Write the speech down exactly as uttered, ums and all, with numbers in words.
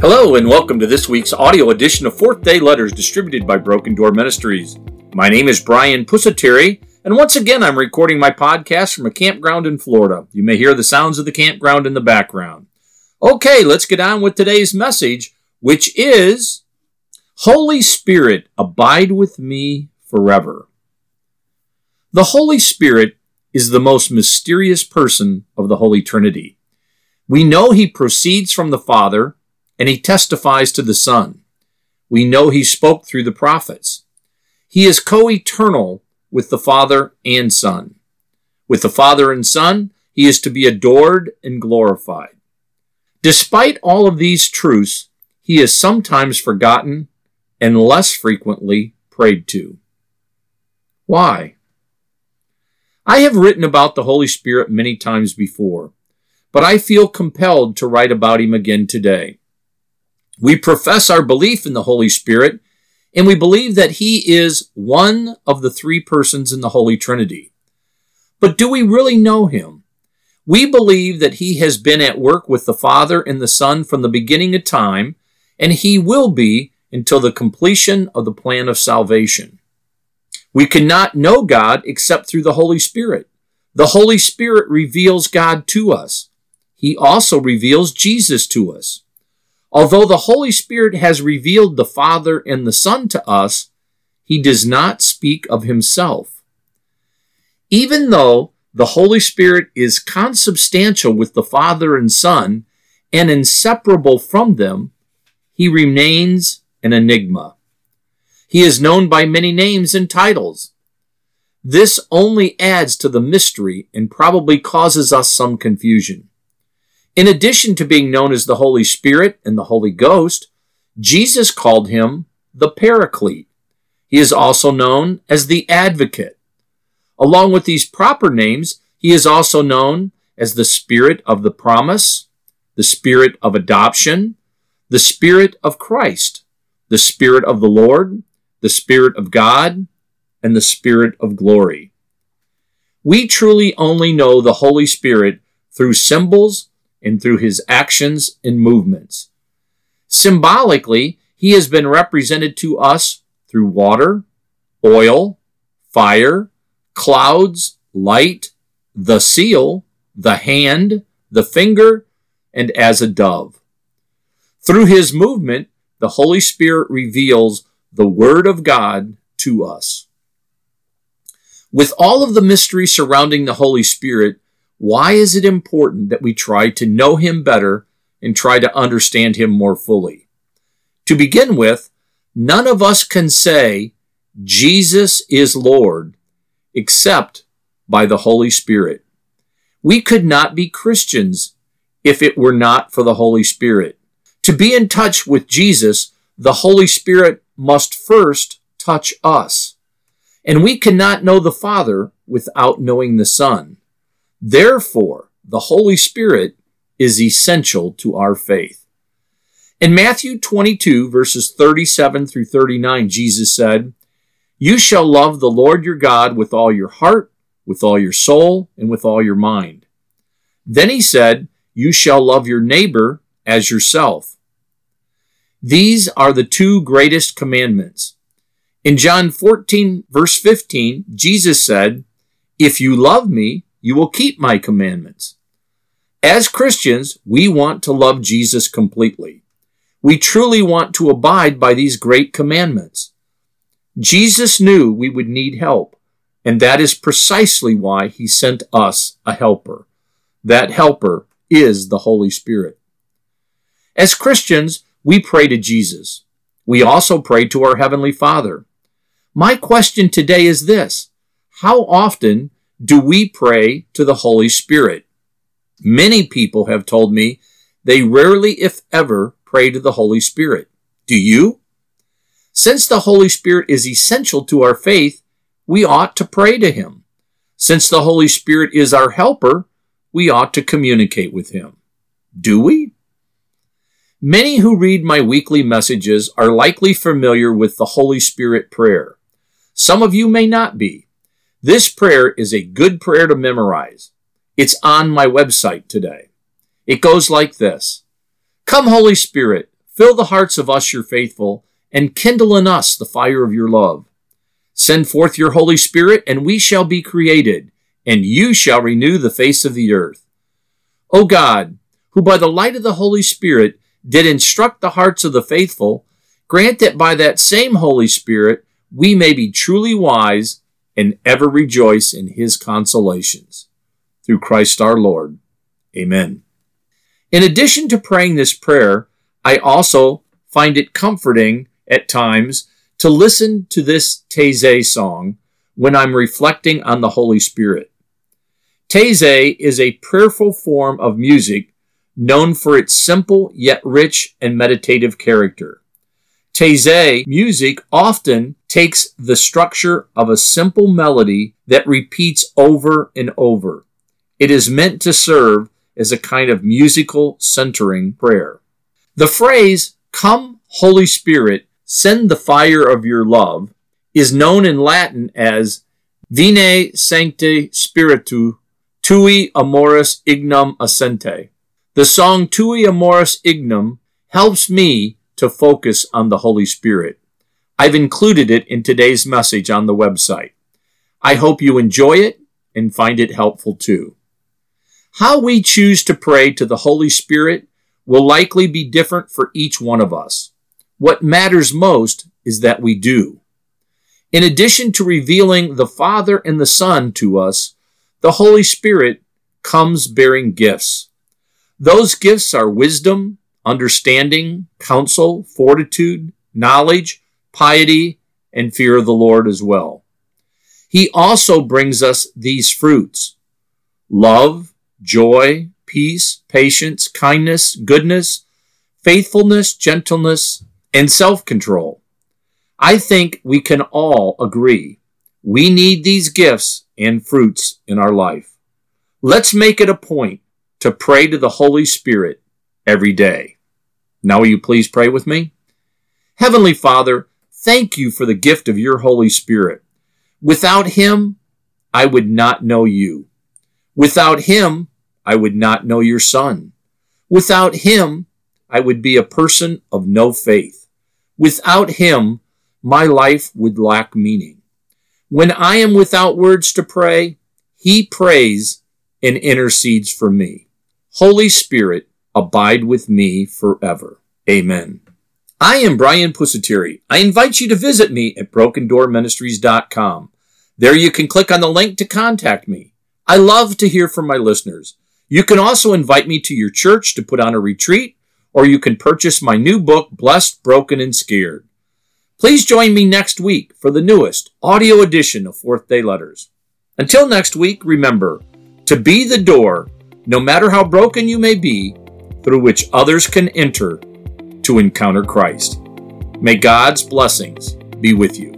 Hello and welcome to this week's audio edition of Fourth Day Letters distributed by Broken Door Ministries. My name is Brian Pusateri, and once again I'm recording my podcast from a campground in Florida. You may hear the sounds of the campground in the background. Okay, let's get on with today's message, which is, Holy Spirit, abide with me forever. The Holy Spirit is the most mysterious person of the Holy Trinity. We know he proceeds from the Father, and he testifies to the Son. We know he spoke through the prophets. He is co-eternal with the Father and Son. With the Father and Son, he is to be adored and glorified. Despite all of these truths, he is sometimes forgotten and less frequently prayed to. Why? I have written about the Holy Spirit many times before, but I feel compelled to write about him again today. We profess our belief in the Holy Spirit, and we believe that he is one of the three persons in the Holy Trinity. But do we really know him? We believe that he has been at work with the Father and the Son from the beginning of time, and he will be until the completion of the plan of salvation. We cannot know God except through the Holy Spirit. The Holy Spirit reveals God to us. He also reveals Jesus to us. Although the Holy Spirit has revealed the Father and the Son to us, he does not speak of himself. Even though the Holy Spirit is consubstantial with the Father and Son and inseparable from them, he remains an enigma. He is known by many names and titles. This only adds to the mystery and probably causes us some confusion. In addition to being known as the Holy Spirit and the Holy Ghost, Jesus called him the Paraclete. He is also known as the Advocate. Along with these proper names, he is also known as the Spirit of the Promise, the Spirit of Adoption, the Spirit of Christ, the Spirit of the Lord, the Spirit of God, and the Spirit of Glory. We truly only know the Holy Spirit through symbols and through his actions and movements. Symbolically, he has been represented to us through water, oil, fire, clouds, light, the seal, the hand, the finger, and as a dove. Through his movement, the Holy Spirit reveals the Word of God to us. With all of the mystery surrounding the Holy Spirit, why is it important that we try to know him better and try to understand him more fully? To begin with, none of us can say, Jesus is Lord, except by the Holy Spirit. We could not be Christians if it were not for the Holy Spirit. To be in touch with Jesus, the Holy Spirit must first touch us. And we cannot know the Father without knowing the Son. Therefore, the Holy Spirit is essential to our faith. In Matthew twenty-two, verses thirty-seven through thirty-nine, Jesus said, "You shall love the Lord your God with all your heart, with all your soul, and with all your mind." Then he said, "You shall love your neighbor as yourself." These are the two greatest commandments. In John fourteen, verse fifteen, Jesus said, "If you love me, you will keep my commandments." As Christians, we want to love Jesus completely. We truly want to abide by these great commandments. Jesus knew we would need help, and that is precisely why he sent us a helper. That helper is the Holy Spirit. As Christians, we pray to Jesus. We also pray to our Heavenly Father. My question today is this: how often do we pray to the Holy Spirit? Many people have told me they rarely, if ever, pray to the Holy Spirit. Do you? Since the Holy Spirit is essential to our faith, we ought to pray to him. Since the Holy Spirit is our helper, we ought to communicate with him. Do we? Many who read my weekly messages are likely familiar with the Holy Spirit prayer. Some of you may not be. This prayer is a good prayer to memorize. It's on my website today. It goes like this: Come, Holy Spirit, Fill the hearts of us, your faithful, and kindle in us the fire of your love. Send forth your Holy Spirit, and we shall be created, and you shall renew the face of the earth. O God, who by the light of the Holy Spirit did instruct the hearts of the faithful, grant that by that same Holy Spirit we may be truly wise and ever rejoice in his consolations. Through Christ our Lord. Amen. In addition to praying this prayer, I also find it comforting at times to listen to this Taizé song when I'm reflecting on the Holy Spirit. Taizé is a prayerful form of music known for its simple yet rich and meditative character. Taizé music often takes the structure of a simple melody that repeats over and over. It is meant to serve as a kind of musical centering prayer. The phrase, "Come, Holy Spirit, send the fire of your love," is known in Latin as Veni Sancte Spiritu, Tui Amoris Ignem Assente. The song Tui Amoris Ignem helps me to focus on the Holy Spirit. I've included it in today's message on the website. I hope you enjoy it and find it helpful too. How we choose to pray to the Holy Spirit will likely be different for each one of us. What matters most is that we do. In addition to revealing the Father and the Son to us, the Holy Spirit comes bearing gifts. Those gifts are wisdom, understanding, counsel, fortitude, knowledge, piety, and fear of the Lord as well. He also brings us these fruits: love, joy, peace, patience, kindness, goodness, faithfulness, gentleness, and self-control. I think we can all agree we need these gifts and fruits in our life. Let's make it a point to pray to the Holy Spirit every day. Now will you please pray with me? Heavenly Father, thank you for the gift of your Holy Spirit. Without him, I would not know you. Without him, I would not know your Son. Without him, I would be a person of no faith. Without him, my life would lack meaning. When I am without words to pray, he prays and intercedes for me. Holy Spirit, abide with me forever. Amen. I am Brian Pusateri. I invite you to visit me at broken door ministries dot com. There you can click on the link to contact me. I love to hear from my listeners. You can also invite me to your church to put on a retreat, or you can purchase my new book, Blessed, Broken, and Scared. Please join me next week for the newest audio edition of Fourth Day Letters. Until next week, remember to be the door, no matter how broken you may be, through which others can enter to encounter Christ. May God's blessings be with you.